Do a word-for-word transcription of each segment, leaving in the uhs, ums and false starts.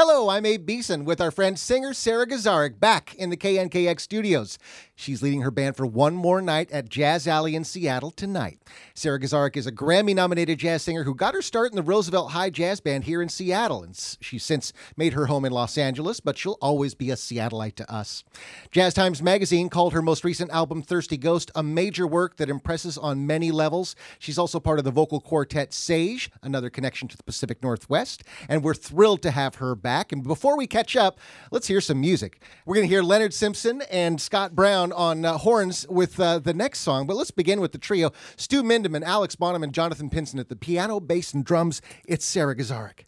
Hello, I'm Abe Beeson with our friend singer Sarah Gazarek back in the K N K X studios. She's leading her band for one more night at Jazz Alley in Seattle tonight. Sarah Gazarek is a Grammy-nominated jazz singer who got her start in the Roosevelt High Jazz Band here in Seattle, and she's since made her home in Los Angeles, but she'll always be a Seattleite to us. Jazz Times Magazine called her most recent album, Thirsty Ghost, a major work that impresses on many levels. She's also part of the vocal quartet Sage, another connection to the Pacific Northwest, and we're thrilled to have her back. And before we catch up, let's hear some music. We're going to hear Leonard Simpson and Scott Brown on uh, horns with uh, the next song, but let's begin with the trio. Stu Mindeman, Alex Bonham, and Jonathan Pinson at the piano, bass, and drums. It's Sarah Gazarek.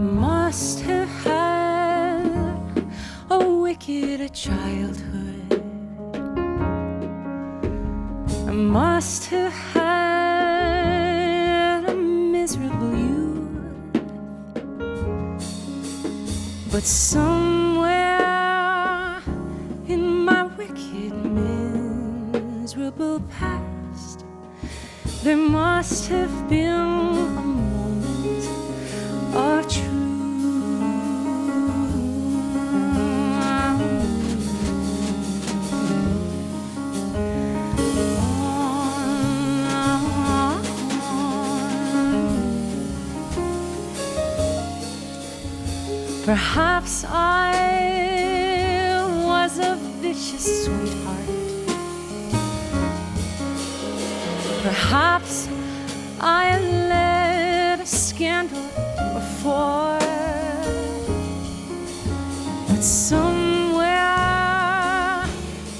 Must have had a wicked childhood. I must have had a miserable youth. But somewhere in my wicked, miserable past, there must have been a moment of truth. Perhaps I was a vicious sweetheart. Perhaps I led a scandal before. But somewhere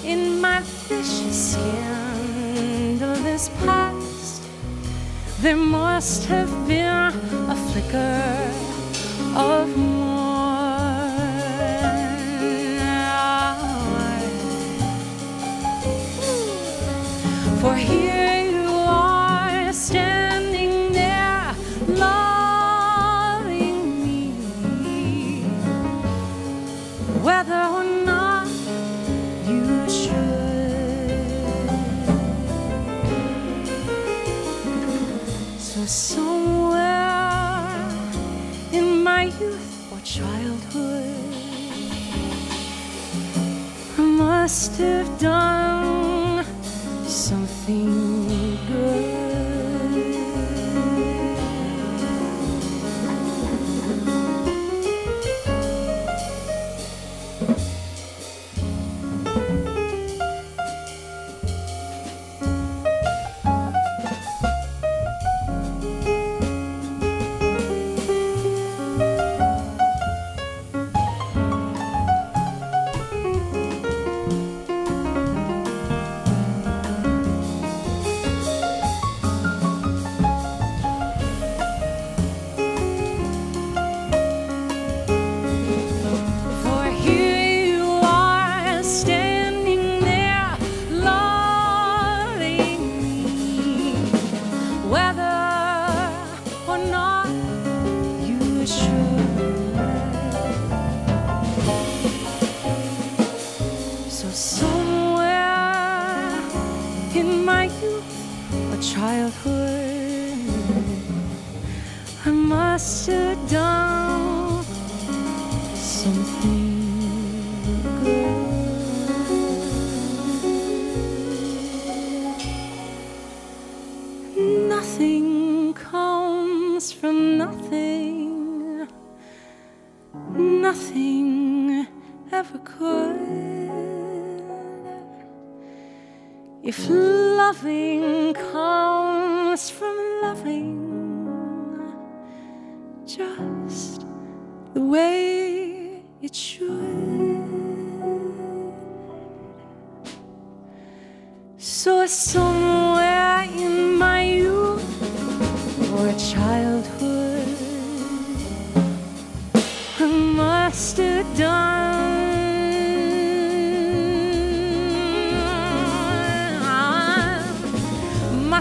in my vicious, scandalous past, there must have been a flicker of more. For here you are, standing there, loving me, whether or not you should. So somewhere in my youth or childhood, I must have done something good. I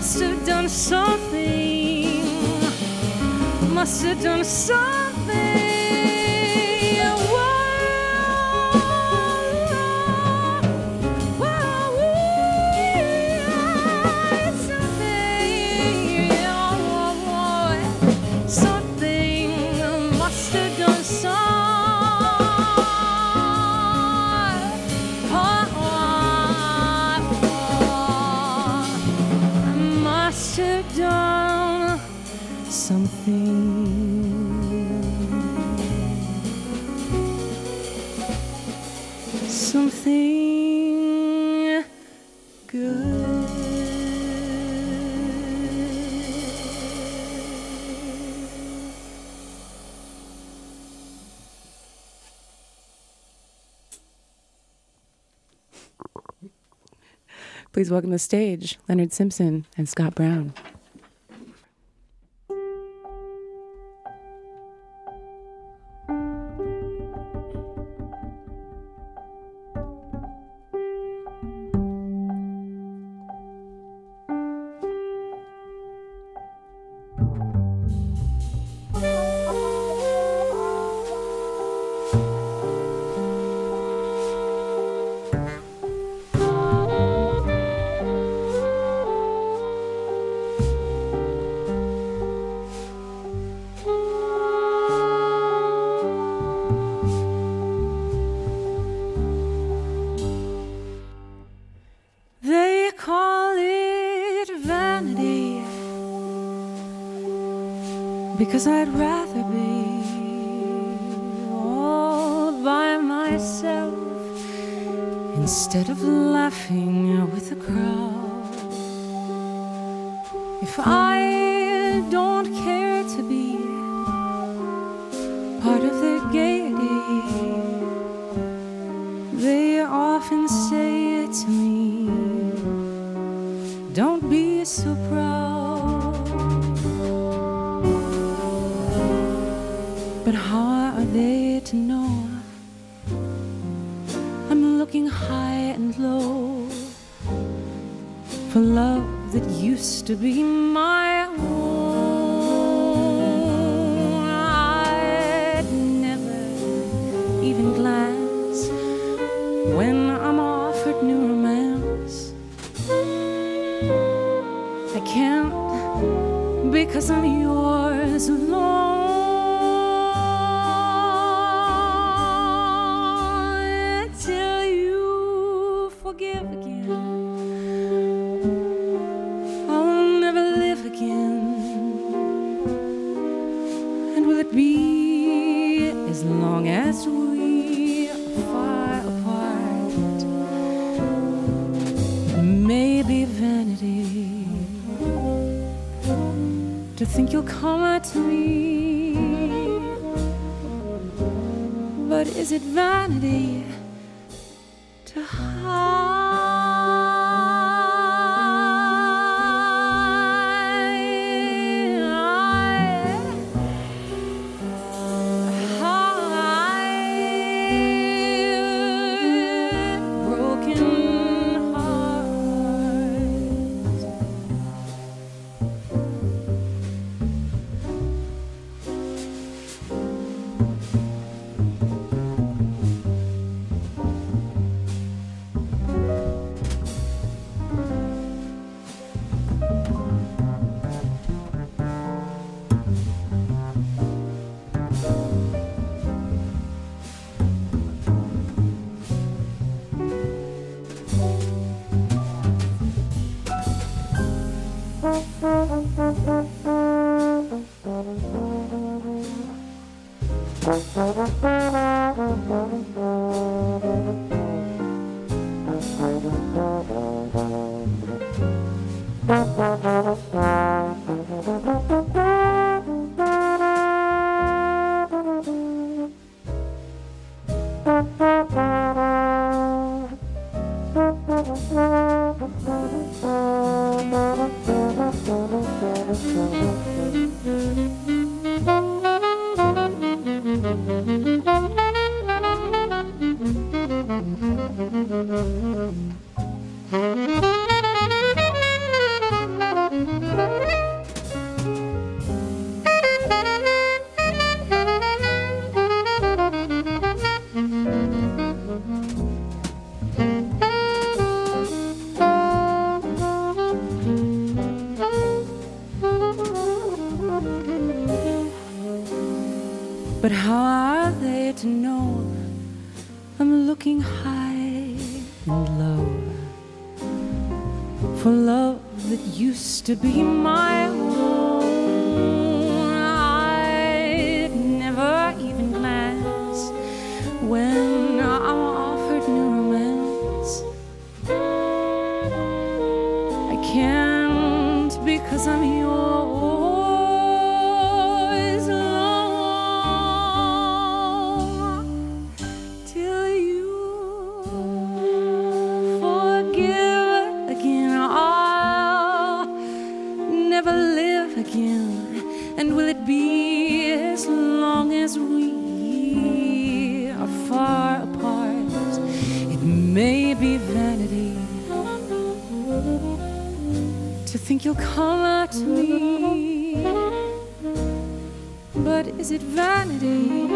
must have done something, must have done something. Whoa, whoa, something, whoa, whoa, something must have done something. Something, something good. Please welcome to the stage Leonard Simpson and Scott Brown. Because I'd rather be all by myself instead of laughing with the crowd. If I don't care to be part of their gaiety, they often say to me, don't be so proud. But how are they to know? I'm looking high and low for love that used to be my own. I'd never even glance when I'm offered new romance. I can't because I'm yours alone. Think you'll come at me, but is it vanity to hide, hide broken hearts? But how are they to know I'm looking high and low for love that used to be my own? I'd never even glance when I'm offered new romance. I can't because I'm yours. Think you'll come at me, but is it vanity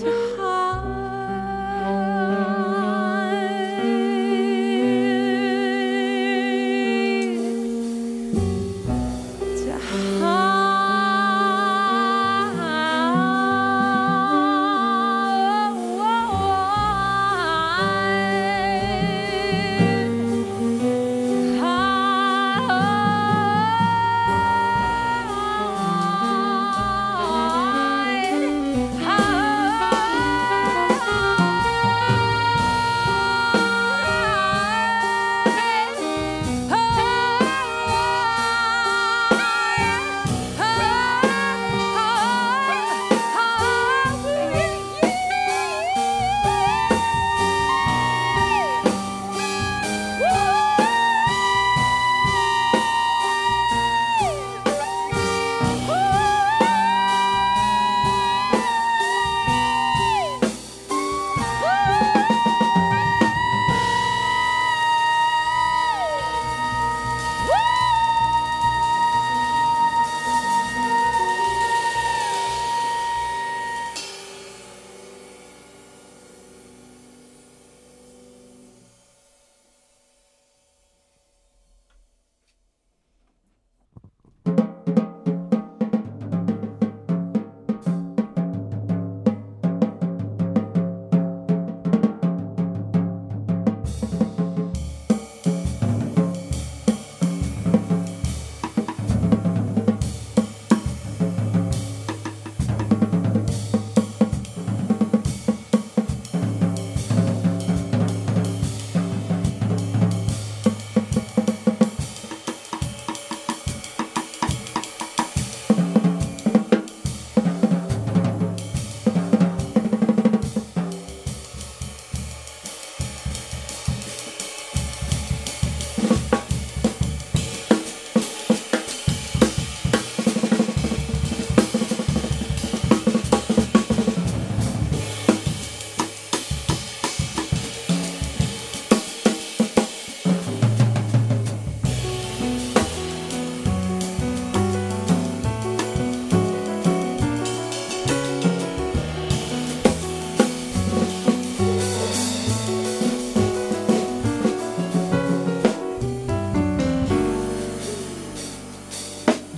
to hide, to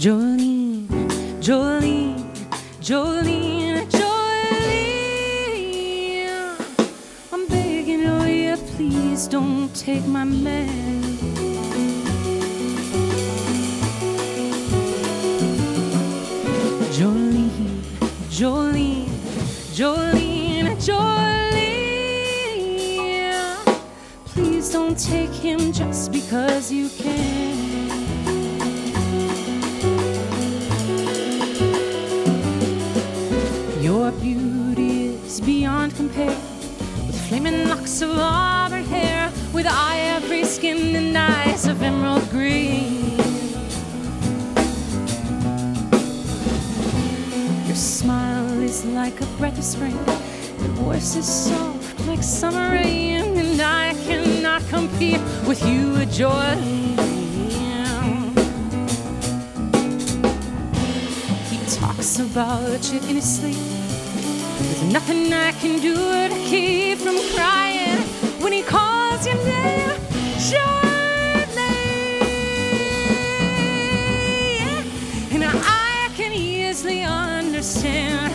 Jolene, Jolene, Jolene, Jolene, I'm begging of you, please don't take my man. Jolene, Jolene, Jolene, Jolene, please don't take him just because you can. Beyond compare, with flaming locks of auburn hair, with ivory skin and eyes of emerald green. Your smile is like a breath of spring, your voice is soft like summer rain, and I cannot compete with you, Jolene. He talks about you in his sleep. There's nothing I can do to keep from crying when he calls your name, Jolene. And I can easily understand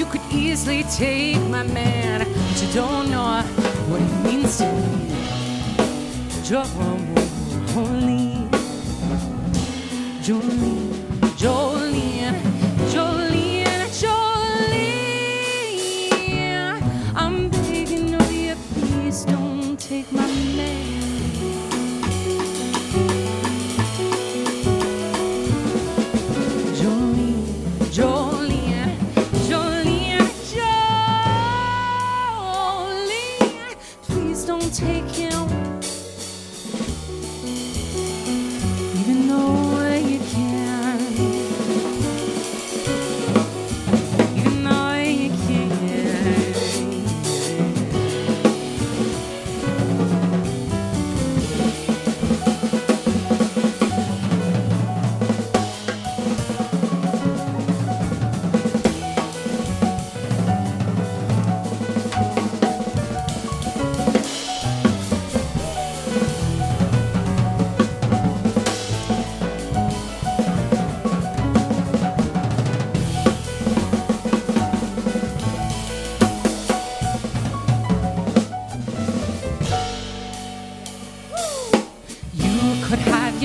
You could easily take my man, but you don't know what it means to me. Jolene, Jolene, Jolene, Jolene, Jolene, Jolene. I'm begging of you, please don't take my man. Take him, even though you can, even though you can.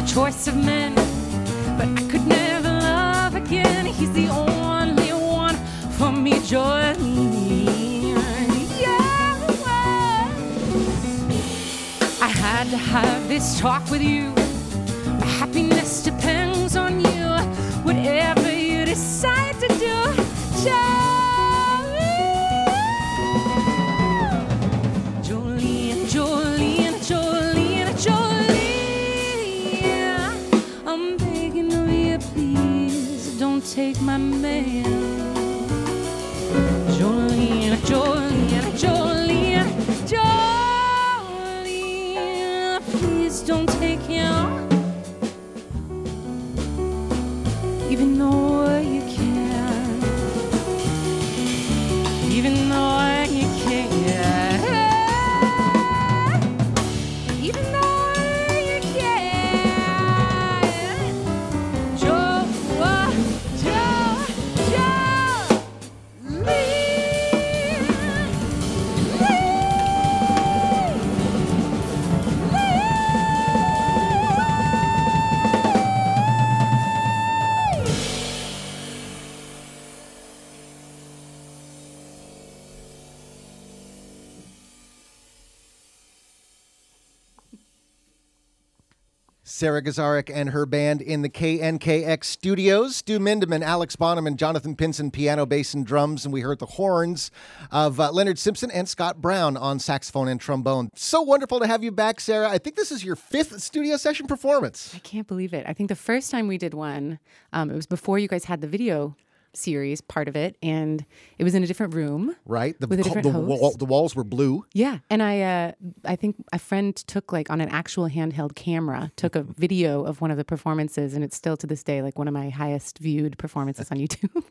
Choice of men, but I could never love again. He's the only one for me, Jolene. Yeah, I had to have this talk with you. My happiness depends on you. Whatever you decide to do, Jolene, Jolene, Jolene, Jolene, Jolene. Take my man, Jolene, Jolene, Jolene, Jolene. Please don't take him, even though you can, even though you can, even though. Sarah Gazarek and her band in the K N K X studios. Stu Mindeman, Alex Bonham, and Jonathan Pinson, piano, bass, and drums. And we heard the horns of uh, Leonard Simpson and Scott Brown on saxophone and trombone. So wonderful to have you back, Sarah. I think this is your fifth studio session performance. I can't believe it. I think the first time we did one, um, it was before you guys had the video series part of it, and it was in a different room, right? The, with a different the, wall, the walls were blue. Yeah, and I, uh, I think a friend took like on an actual handheld camera, took a video of one of the performances, and it's still to this day like one of my highest viewed performances on YouTube.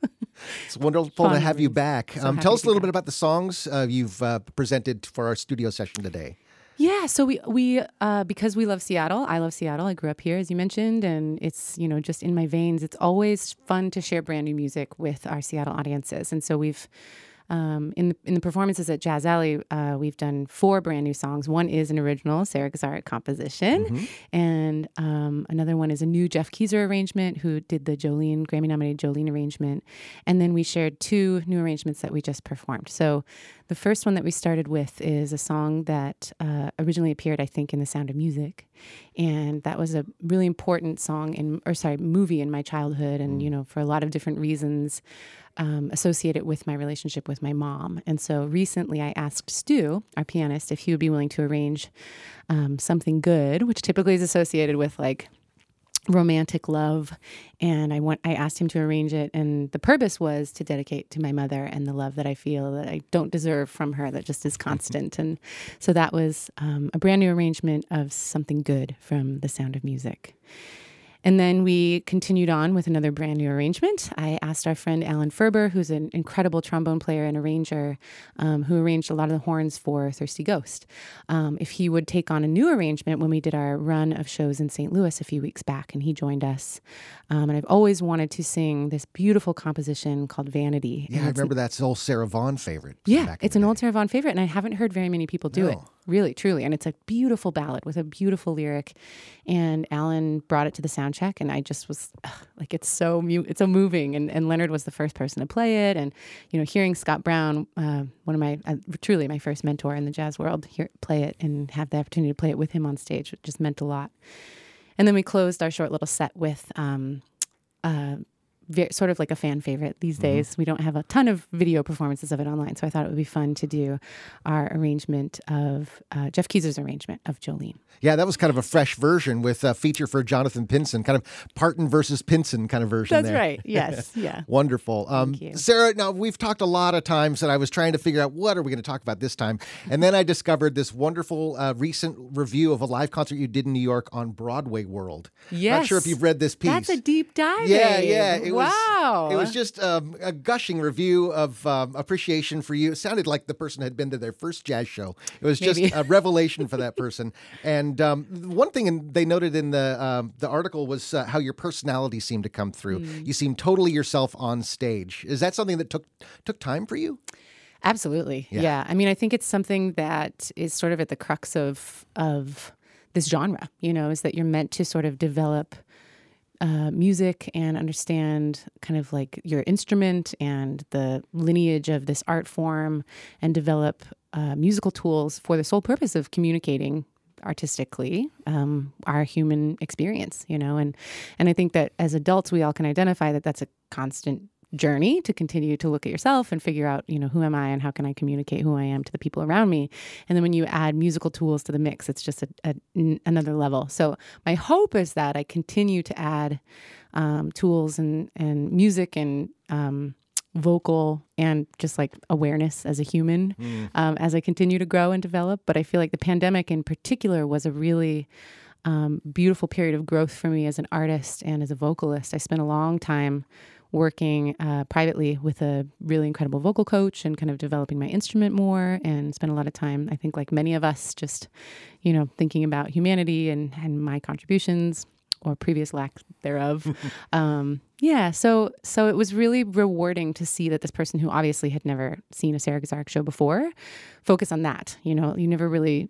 It's wonderful Fun to have you back. So um, tell us a little bit about the songs uh, you've uh, presented for our studio session today. Yeah, so we we uh, because we love Seattle. I love Seattle. I grew up here, as you mentioned, and it's, you know, just in my veins. It's always fun to share brand new music with our Seattle audiences, and so we've um, in the, in the performances at Jazz Alley, uh, we've done four brand new songs. One is an original Sarah Gazarek composition, mm-hmm. and um, another one is a new Jeff Kaiser arrangement, who did the Jolene Grammy-nominated Jolene arrangement, and then we shared two new arrangements that we just performed. So. The first one that we started with is a song that uh, originally appeared, I think, in The Sound of Music, and that was a really important song in, or sorry, movie in my childhood, and you know, for a lot of different reasons, um, associated with my relationship with my mom. And so recently, I asked Stu, our pianist, if he would be willing to arrange um, something good, which typically is associated with like romantic love, and I want I asked him to arrange it, and the purpose was to dedicate to my mother and the love that I feel that I don't deserve from her, that just is constant. And so that was um, a brand new arrangement of Something Good from The Sound of Music. And then we continued on with another brand new arrangement. I asked our friend Alan Ferber, who's an incredible trombone player and arranger, um, who arranged a lot of the horns for Thirsty Ghost, um, if he would take on a new arrangement when we did our run of shows in Saint Louis a few weeks back, and he joined us. Um, and I've always wanted to sing this beautiful composition called Vanity. Yeah, I remember an, that's an old Sarah Vaughan favorite. Yeah, it's an day. old Sarah Vaughan favorite, and I haven't heard very many people do no. it. Really, truly. And it's a beautiful ballad with a beautiful lyric. And Alan brought it to the sound check, and I just was ugh, like, it's so mu- it's so moving. And, and Leonard was the first person to play it. And, you know, hearing Scott Brown, uh, one of my, uh, truly my first mentor in the jazz world, hear, play it and have the opportunity to play it with him on stage, it just meant a lot. And then we closed our short little set with um, uh, very, sort of like a fan favorite these days. Mm-hmm. We don't have a ton of video performances of it online, so I thought it would be fun to do our arrangement of uh, Jeff Kaiser's arrangement of Jolene. Yeah, that was kind of a fresh version with a feature for Jonathan Pinson, kind of Parton versus Pinson kind of version. That's there. right. Yes. Yeah. Wonderful. Um, Thank you. Sarah, now we've talked a lot of times, and I was trying to figure out what are we going to talk about this time, and then I discovered this wonderful uh, recent review of a live concert you did in New York on Broadway World. Yes. Not sure if you've read this piece. That's a deep dive. Yeah. Yeah. It wow. Was, it was just um, a gushing review of um, appreciation for you. It sounded like the person had been to their first jazz show. It was Maybe. just a revelation for that person. And um, one thing in, they noted in the um, the article was uh, how your personality seemed to come through. Mm. You seemed totally yourself on stage. Is that something that took took time for you? Absolutely. Yeah. yeah. I mean, I think it's something that is sort of at the crux of of this genre, you know, is that you're meant to sort of develop Uh, music and understand kind of like your instrument and the lineage of this art form and develop uh, musical tools for the sole purpose of communicating artistically um, our human experience, you know. And, and I think that as adults, we all can identify that that's a constant journey to continue to look at yourself and figure out, you know, who am I and how can I communicate who I am to the people around me. And then when you add musical tools to the mix, it's just a, a, n- another level. So my hope is that I continue to add um, tools and, and music and um, vocal and just like awareness as a human mm. um, as I continue to grow and develop. But I feel like the pandemic in particular was a really um, beautiful period of growth for me as an artist and as a vocalist. I spent a long time working uh, privately with a really incredible vocal coach and kind of developing my instrument more, and spent a lot of time, I think like many of us, just, you know, thinking about humanity and, and my contributions or previous lack thereof. um, yeah, so so it was really rewarding to see that this person who obviously had never seen a Sarah Gazarek show before, focus on that. You know, you never really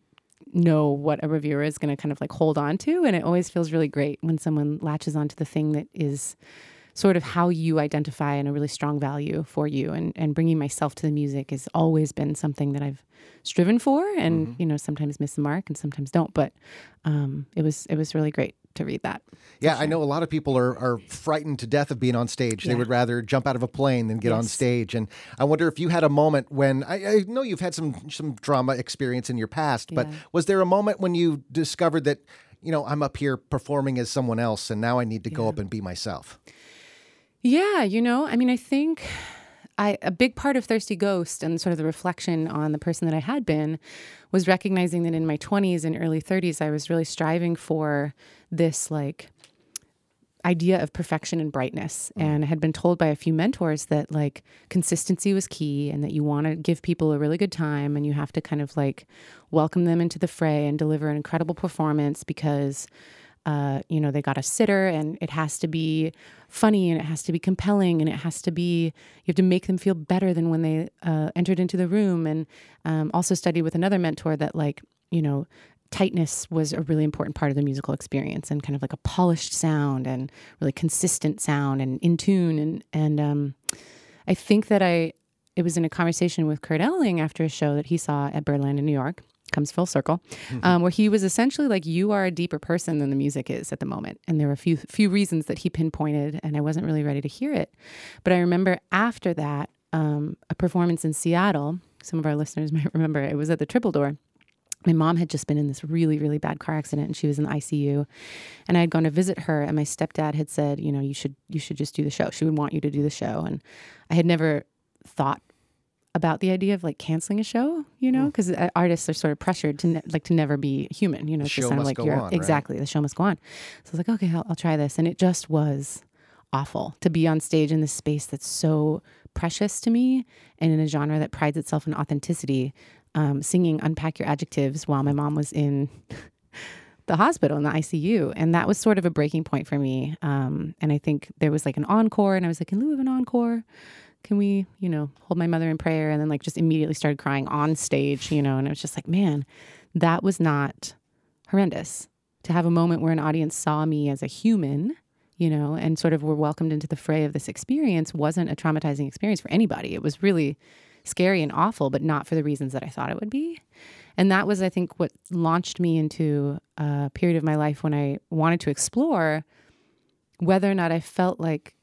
know what a reviewer is going to kind of like hold on to, and it always feels really great when someone latches onto the thing that is sort of how you identify and a really strong value for you. And, and bringing myself to the music has always been something that I've striven for and, mm-hmm. you know, sometimes miss the mark and sometimes don't, but um, it was it was really great to read that. Yeah, sure. I know a lot of people are, are frightened to death of being on stage. Yeah. They would rather jump out of a plane than get yes. on stage. And I wonder if you had a moment when, I, I know you've had some, some drama experience in your past, yeah. but was there a moment when you discovered that, you know, I'm up here performing as someone else and now I need to yeah. go up and be myself? Yeah, you know, I mean, I think I, a big part of Thirsty Ghost and sort of the reflection on the person that I had been was recognizing that in my twenties and early thirties, I was really striving for this like idea of perfection and brightness. Mm. And I had been told by a few mentors that like consistency was key and that you want to give people a really good time and you have to kind of like welcome them into the fray and deliver an incredible performance because Uh, you know, they got a sitter, and it has to be funny, and it has to be compelling, and it has to be, you have to make them feel better than when they uh, entered into the room. And um, also studied with another mentor that like, you know, tightness was a really important part of the musical experience, and kind of like a polished sound and really consistent sound and in tune. And, and um, I think that I, it was in a conversation with Kurt Elling after a show that he saw at Birdland in New York, comes full circle, um, where he was essentially like, you are a deeper person than the music is at the moment. And there were a few, few reasons that he pinpointed, and I wasn't really ready to hear it. But I remember after that, um, a performance in Seattle, some of our listeners might remember, it was at the Triple Door. My mom had just been in this really, really bad car accident, and she was in the I C U. And I had gone to visit her, and my stepdad had said, you know, you should, you should just do the show. She would want you to do the show. And I had never thought about the idea of like canceling a show, you know, because mm. artists are sort of pressured to ne- like to never be human, you know. The show must like go on, right? Exactly, the show must go on. So I was like, okay, I'll, I'll try this, and it just was awful to be on stage in this space that's so precious to me, and in a genre that prides itself in authenticity, um, singing "Unpack Your Adjectives" while my mom was in the hospital in the I C U, and that was sort of a breaking point for me. Um, and I think there was like an encore, and I was like, in lieu of an encore, can we, you know, hold my mother in prayer? And then like just immediately started crying on stage, you know, and it was just like, man, that was not horrendous. To have a moment where an audience saw me as a human, you know, and sort of were welcomed into the fray of this experience wasn't a traumatizing experience for anybody. It was really scary and awful, but not for the reasons that I thought it would be. And that was, I think, what launched me into a period of my life when I wanted to explore whether or not I felt like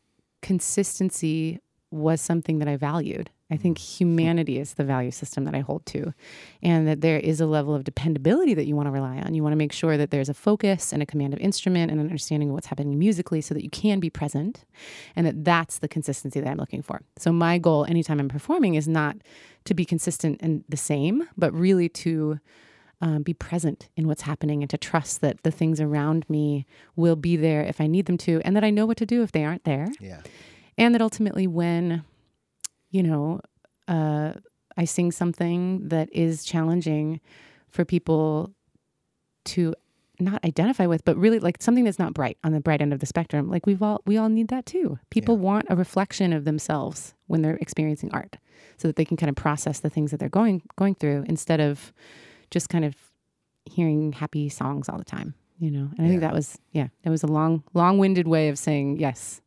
consistency was something that I valued. I think humanity is the value system that I hold to, and that there is a level of dependability that you want to rely on. You want to make sure that there's a focus and a command of instrument and an understanding of what's happening musically so that you can be present, and that that's the consistency that I'm looking for. So my goal anytime I'm performing is not to be consistent and the same, but really to um, be present in what's happening and to trust that the things around me will be there if I need them to, and that I know what to do if they aren't there. Yeah. And that ultimately when, you know, uh, I sing something that is challenging for people to not identify with, but really like something that's not bright, on the bright end of the spectrum, like we've all, we all need that too. People yeah. want a reflection of themselves when they're experiencing art so that they can kind of process the things that they're going, going through instead of just kind of hearing happy songs all the time, you know? And I yeah. think that was, yeah, it was a long, long-winded way of saying yes.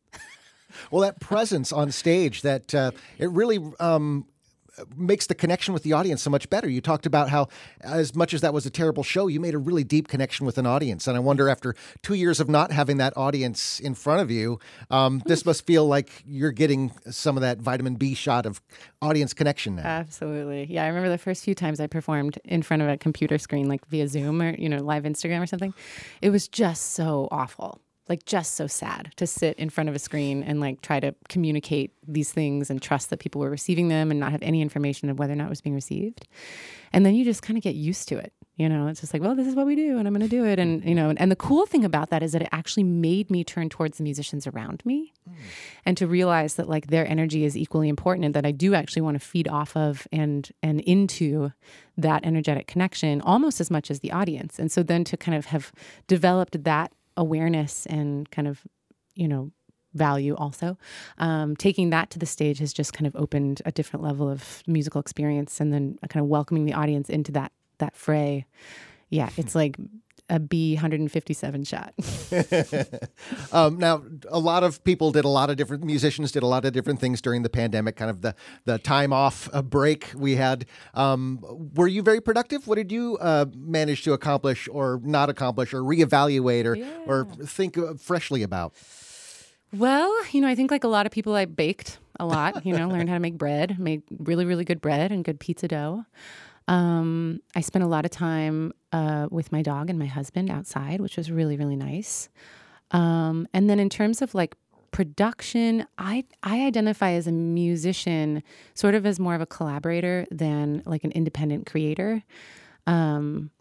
Well, that presence on stage, that uh, it really um, makes the connection with the audience so much better. You talked about how, as much as that was a terrible show, you made a really deep connection with an audience. And I wonder, after two years of not having that audience in front of you, um, this must feel like you're getting some of that vitamin B shot of audience connection now. Absolutely. Yeah, I remember the first few times I performed in front of a computer screen, like via Zoom or, you know, live Instagram or something. It was just so awful. Like just so sad to sit in front of a screen and like try to communicate these things and trust that people were receiving them and not have any information of whether or not it was being received. And then you just kind of get used to it. You know, it's just like, well, this is what we do and I'm going to do it. And, you know, and, and the cool thing about that is that it actually made me turn towards the musicians around me mm. and to realize that like their energy is equally important and that I do actually want to feed off of and, and into that energetic connection almost as much as the audience. And so then to kind of have developed that awareness and kind of, you know, value also. Um, taking that to the stage has just kind of opened a different level of musical experience, and then kind of welcoming the audience into that that fray. Yeah, it's like a B one fifty-seven shot. um, now, a lot of people did a lot of different musicians did a lot of different things during the pandemic, kind of the the time off uh, break we had. Um, were you very productive? What did you uh, manage to accomplish or not accomplish or reevaluate or, yeah. or think freshly about? Well, you know, I think like a lot of people, I baked a lot, you know, learned how to make bread, made really, really good bread and good pizza dough. Um, I spent a lot of time uh, with my dog and my husband outside, which was really, really nice. Um, and then in terms of like production, I I identify as a musician sort of as more of a collaborator than like an independent creator, um,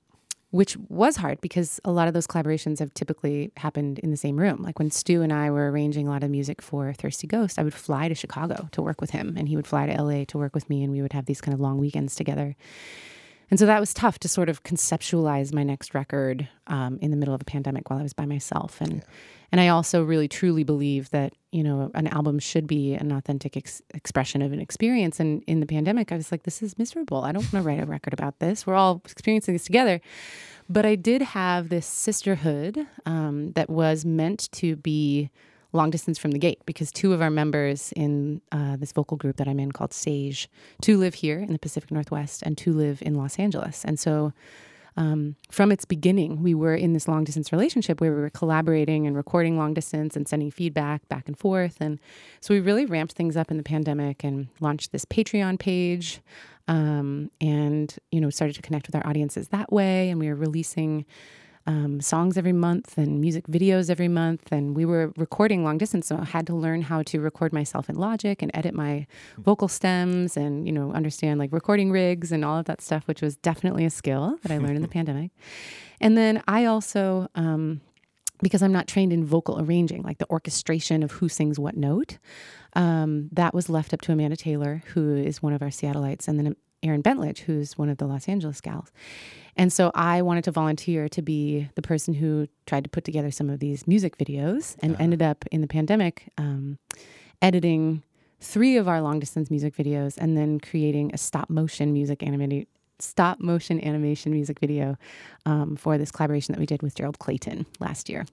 which was hard because a lot of those collaborations have typically happened in the same room. Like when Stu and I were arranging a lot of music for Thirsty Ghost, I would fly to Chicago to work with him, and he would fly to L A to work with me, and we would have these kind of long weekends together. And so that was tough to sort of conceptualize my next record um, in the middle of a pandemic while I was by myself. And yeah. and I also really truly believe that, you know, an album should be an authentic ex- expression of an experience. And in the pandemic, I was like, this is miserable. I don't want to write a record about this. We're all experiencing this together. But I did have this sisterhood um, that was meant to be long distance from the gate, because two of our members in uh, this vocal group that I'm in called Sage, two live here in the Pacific Northwest and two live in Los Angeles. And so um, from its beginning, we were in this long distance relationship where we were collaborating and recording long distance and sending feedback back and forth. And so we really ramped things up in the pandemic and launched this Patreon page. Um, and, you know, started to connect with our audiences that way. And we were releasing um, songs every month and music videos every month. And we were recording long distance, so I had to learn how to record myself in Logic and edit my vocal stems and, you know, understand like recording rigs and all of that stuff, which was definitely a skill that I learned in the pandemic. And then I also... Um, because I'm not trained in vocal arranging, like the orchestration of who sings what note. Um, that was left up to Amanda Taylor, who is one of our Seattleites, and then Aaron Bentledge, who's one of the Los Angeles gals. And so I wanted to volunteer to be the person who tried to put together some of these music videos and uh-huh. ended up in the pandemic um, editing three of our long-distance music videos and then creating a stop-motion music animated stop motion animation music video um, for this collaboration that we did with Gerald Clayton last year.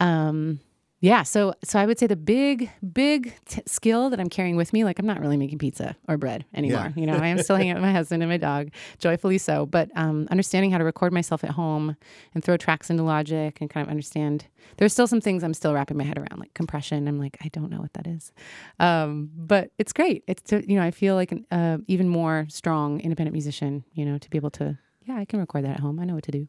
Um, yeah, so so I would say the big, big t- skill that I'm carrying with me, like I'm not really making pizza or bread anymore. Yeah. You know, I am still hanging out with my husband and my dog, joyfully so, but um, understanding how to record myself at home and throw tracks into Logic and kind of understand. There's still some things I'm still wrapping my head around, like compression. I'm like, I don't know what that is. Um, but it's great. It's, to, you know, I feel like an uh, even more strong independent musician, you know, to be able to, yeah, I can record that at home. I know what to do.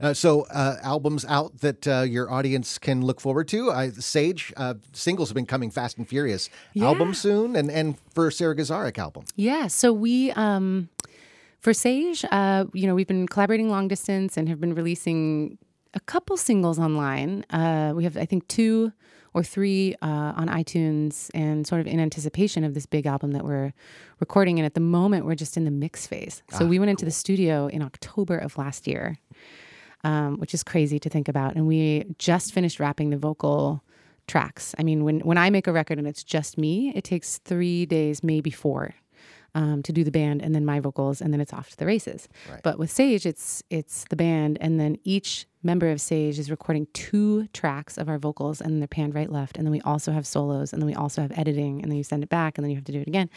uh, so uh, albums out that uh, your audience can look forward to. I, Sage, uh, singles have been coming fast and furious. Yeah. Album soon and, and for Sarah Gazarek album. Yeah, so we... Um, for Sage, uh, you know, we've been collaborating long distance and have been releasing... a couple singles online. Uh, we have, I think, two or three uh, on iTunes and sort of in anticipation of this big album that we're recording. And at the moment, we're just in the mix phase. So ah, we went into cool. the studio in October of last year, um, which is crazy to think about. And we just finished wrapping the vocal tracks. I mean, when, when I make a record and it's just me, it takes three days, maybe four, Um, to do the band and then my vocals, and then it's off to the races. Right. But with Sage, it's it's the band, and then each member of Sage is recording two tracks of our vocals, and they're panned right, left, and then we also have solos, and then we also have editing, and then you send it back, and then you have to do it again.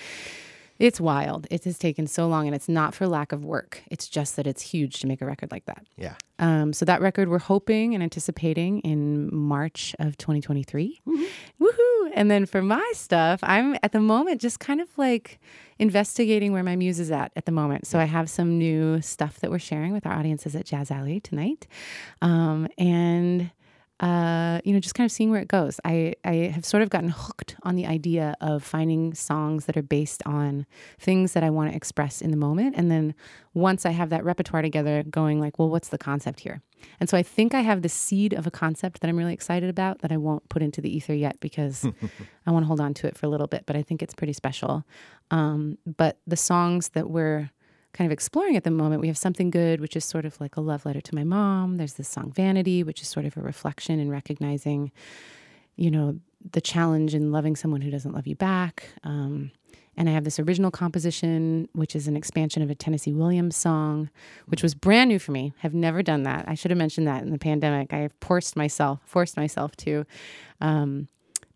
It's wild. It has taken so long, and it's not for lack of work. It's just that it's huge to make a record like that. Yeah. Um, so that record we're hoping and anticipating in March of twenty twenty-three. Mm-hmm. Woohoo! And then for my stuff, I'm at the moment just kind of like... investigating where my muse is at at the moment. So I have some new stuff that we're sharing with our audiences at Jazz Alley tonight. Um, and, uh, you know, just kind of seeing where it goes. I, I have sort of gotten hooked on the idea of finding songs that are based on things that I want to express in the moment. And then once I have that repertoire together, going like, well, what's the concept here? And so I think I have the seed of a concept that I'm really excited about that I won't put into the ether yet because I want to hold on to it for a little bit, but I think it's pretty special. Um, but the songs that we're kind of exploring at the moment, we have Something Good, which is sort of like a love letter to my mom. There's this song Vanity, which is sort of a reflection and recognizing, you know, the challenge in loving someone who doesn't love you back. Um, And I have this original composition, which is an expansion of a Tennessee Williams song, which was brand new for me. I've never done that. I should have mentioned that in the pandemic. I have forced myself, forced myself to um,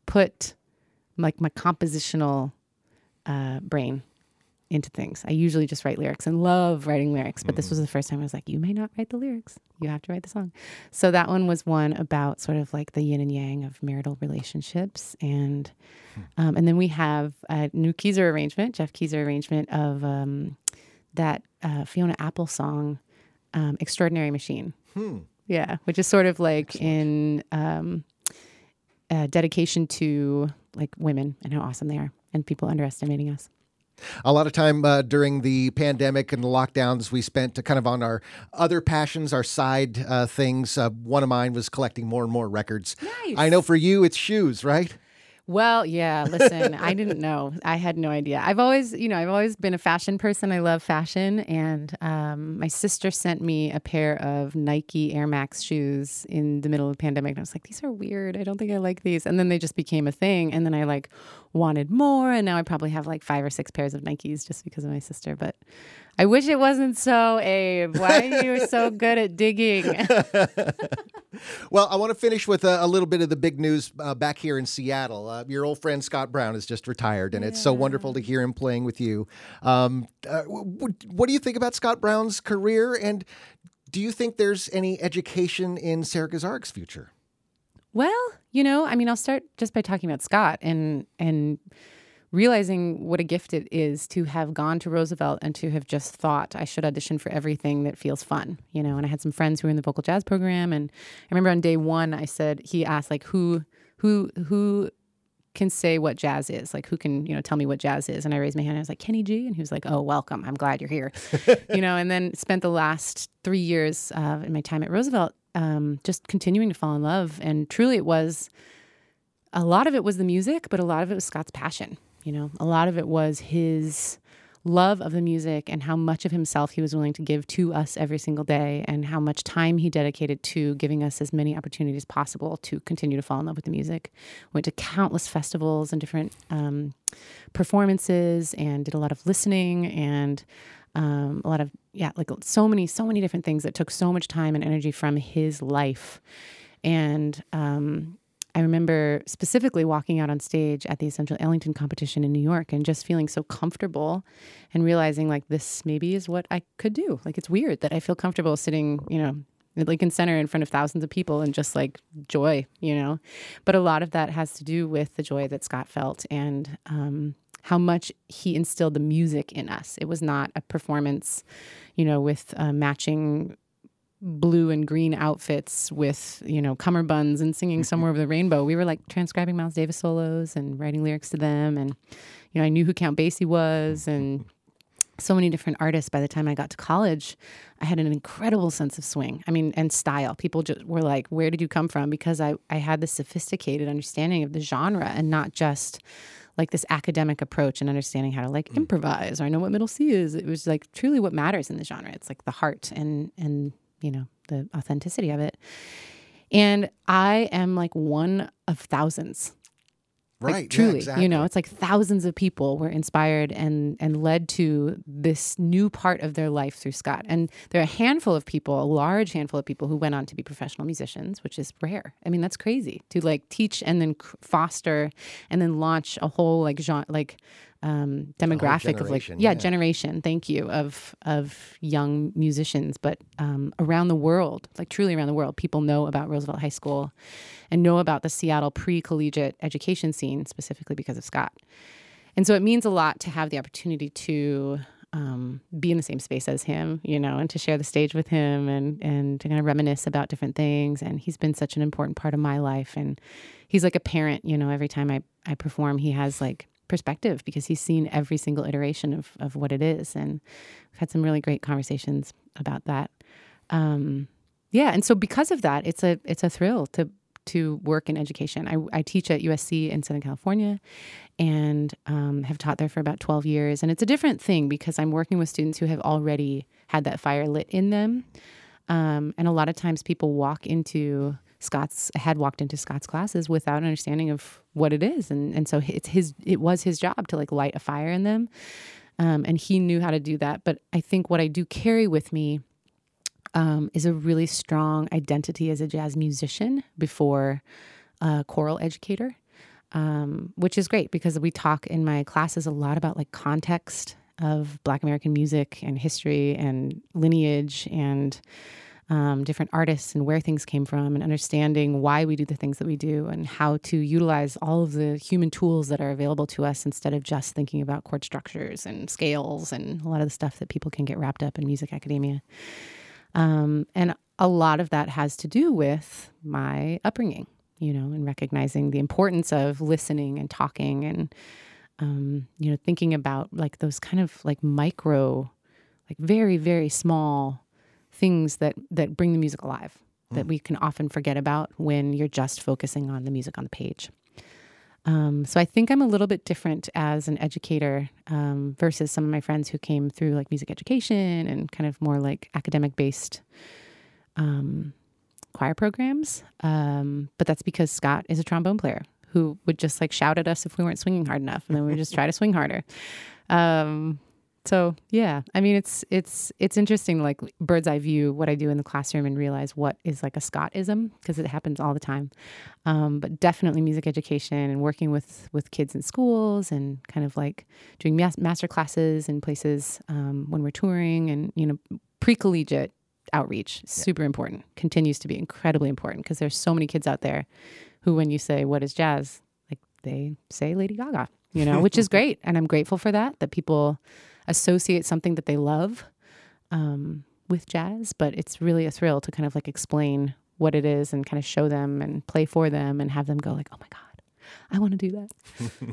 put like my compositional uh, brain into things. I usually just write lyrics and love writing lyrics, but this was the first time I was like, you may not write the lyrics. You have to write the song. So that one was one about sort of like the yin and yang of marital relationships. And um, and then we have a new Kaiser arrangement, Jeff Kaiser arrangement of um, that uh, Fiona Apple song, um, Extraordinary Machine. Hmm. Yeah, which is sort of like Excellent. in um, uh, dedication to like women and how awesome they are and people underestimating us. A lot of time uh, during the pandemic and the lockdowns we spent to kind of on our other passions, our side uh, things. Uh, one of mine was collecting more and more records. Nice. I know for you, it's shoes, right? Well, yeah, listen, I didn't know. I had no idea. I've always, you know, I've always been a fashion person. I love fashion. And um, my sister sent me a pair of Nike Air Max shoes in the middle of the pandemic. And I was like, these are weird. I don't think I like these. And then they just became a thing. And then I like wanted more. And now I probably have like five or six pairs of Nikes just because of my sister. But I wish it wasn't so, Abe. Why are you so good at digging? Well, I want to finish with a, a little bit of the big news uh, back here in Seattle. Uh, your old friend Scott Brown has just retired, and yeah. It's so wonderful to hear him playing with you. Um, uh, w- what do you think about Scott Brown's career, and do you think there's any education in Sarah Gazarek's future? Well, you know, I mean, I'll start just by talking about Scott and and realizing what a gift it is to have gone to Roosevelt and to have just thought I should audition for everything that feels fun, you know. And I had some friends who were in the vocal jazz program, and I remember on day one I said, he asked like, who who who can say what jazz is, like who can, you know, tell me what jazz is. And I raised my hand and I was like, Kenny G. And he was like, oh, welcome, I'm glad you're here. You know, and then spent the last three years uh, in my time at Roosevelt um, just continuing to fall in love. And truly it was, a lot of it was the music, but a lot of it was Scott's passion. You know, a lot of it was his love of the music and how much of himself he was willing to give to us every single day, and how much time he dedicated to giving us as many opportunities possible to continue to fall in love with the music. Went to countless festivals and different um, performances, and did a lot of listening and um, a lot of, yeah, like so many, so many different things that took so much time and energy from his life. And, um, I remember specifically walking out on stage at the Essential Ellington competition in New York and just feeling so comfortable and realizing like this maybe is what I could do. Like it's weird that I feel comfortable sitting, you know, at Lincoln Center in front of thousands of people and just like joy, you know. But a lot of that has to do with the joy that Scott felt and um, how much he instilled the music in us. It was not a performance, you know, with uh, matching blue and green outfits with, you know, cummerbunds and singing Somewhere Over the Rainbow. We were like transcribing Miles Davis solos and writing lyrics to them. And, you know, I knew who Count Basie was and so many different artists. By the time I got to college, I had an incredible sense of swing. I mean, and style. People just were like, where did you come from? Because I, I had this sophisticated understanding of the genre and not just like this academic approach and understanding how to like improvise, or I know what middle C is. It was like truly what matters in the genre. It's like the heart and, and, you know, the authenticity of it. And I am like one of thousands. Right. Like, truly. Yeah, exactly. You know, it's like thousands of people were inspired and, and led to this new part of their life through Scott. And there are a handful of people, a large handful of people who went on to be professional musicians, which is rare. I mean, that's crazy to like teach and then foster and then launch a whole like genre, like um, demographic of like, yeah, yeah, generation, thank you, of, of young musicians, but um, around the world, like truly around the world, people know about Roosevelt High School and know about the Seattle pre-collegiate education scene, specifically because of Scott. And so it means a lot to have the opportunity to um, be in the same space as him, you know, and to share the stage with him and, and to kind of reminisce about different things. And he's been such an important part of my life. And he's like a parent, you know, every time I, I perform, he has like perspective because he's seen every single iteration of, of what it is. And we've had some really great conversations about that. Um, yeah. And so because of that, it's a, it's a thrill to to work in education. I, I teach at U S C in Southern California and um, have taught there for about twelve years. And it's a different thing because I'm working with students who have already had that fire lit in them. Um, and a lot of times people walk into Scott's, had walked into Scott's classes without an understanding of what it is. And and so it's his, it was his job to like light a fire in them. Um, and he knew how to do that. But I think what I do carry with me Um, is a really strong identity as a jazz musician before a choral educator, um, which is great because we talk in my classes a lot about like context of Black American music and history and lineage and um, different artists and where things came from and understanding why we do the things that we do and how to utilize all of the human tools that are available to us instead of just thinking about chord structures and scales and a lot of the stuff that people can get wrapped up in music academia. Um, and a lot of that has to do with my upbringing, you know, and recognizing the importance of listening and talking and, um, you know, thinking about like those kind of like micro, like very, very small things that, that bring the music alive mm. that we can often forget about when you're just focusing on the music on the page. Um, so I think I'm a little bit different as an educator um, versus some of my friends who came through like music education and kind of more like academic based um, choir programs. Um, but that's because Scott is a trombone player who would just like shout at us if we weren't swinging hard enough, and then we would just try to swing harder. Um, so yeah, I mean it's it's it's interesting like bird's eye view what I do in the classroom and realize what is like a Scottism because it happens all the time. Um, but definitely music education and working with, with kids in schools and kind of like doing mas- master classes in places um, when we're touring and you know pre-collegiate outreach is super important. Continues to be incredibly important because there's so many kids out there who when you say what is jazz, like they say Lady Gaga you know, which is great. And I'm grateful for that, that people associate something that they love um, with jazz. But it's really a thrill to kind of like explain what it is and kind of show them and play for them and have them go like, oh my God, I want to do that.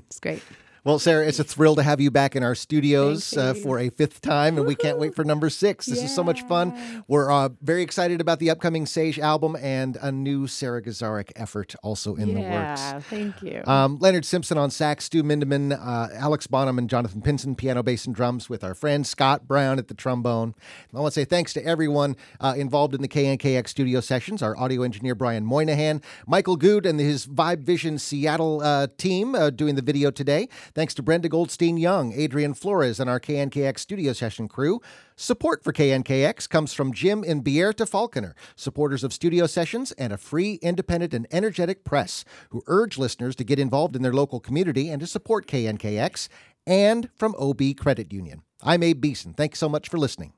It's great. Well, Sarah, it's a thrill to have you back in our studios uh, for a fifth time, and Woo-hoo! we can't wait for number six. This yeah. is so much fun. We're uh, very excited about the upcoming Sage album and a new Sarah Gazarek effort also in yeah, the works. Yeah, thank you. Um, Leonard Simpson on sax, Stu Mindeman, uh, Alex Bonham, and Jonathan Pinson, piano, bass, and drums, with our friend Scott Brown at the trombone. And I want to say thanks to everyone uh, involved in the K N K X studio sessions, our audio engineer Brian Moynihan, Michael Good, and his Vibe Vision Seattle uh, team uh, doing the video today. Thanks to Brenda Goldstein-Young, Adrian Flores, and our K N K X Studio Session crew. Support for K N K X comes from Jim and Bierta Falconer, supporters of Studio Sessions and a free, independent, and energetic press, who urge listeners to get involved in their local community and to support K N K X, and from O B Credit Union. I'm Abe Beeson. Thanks so much for listening.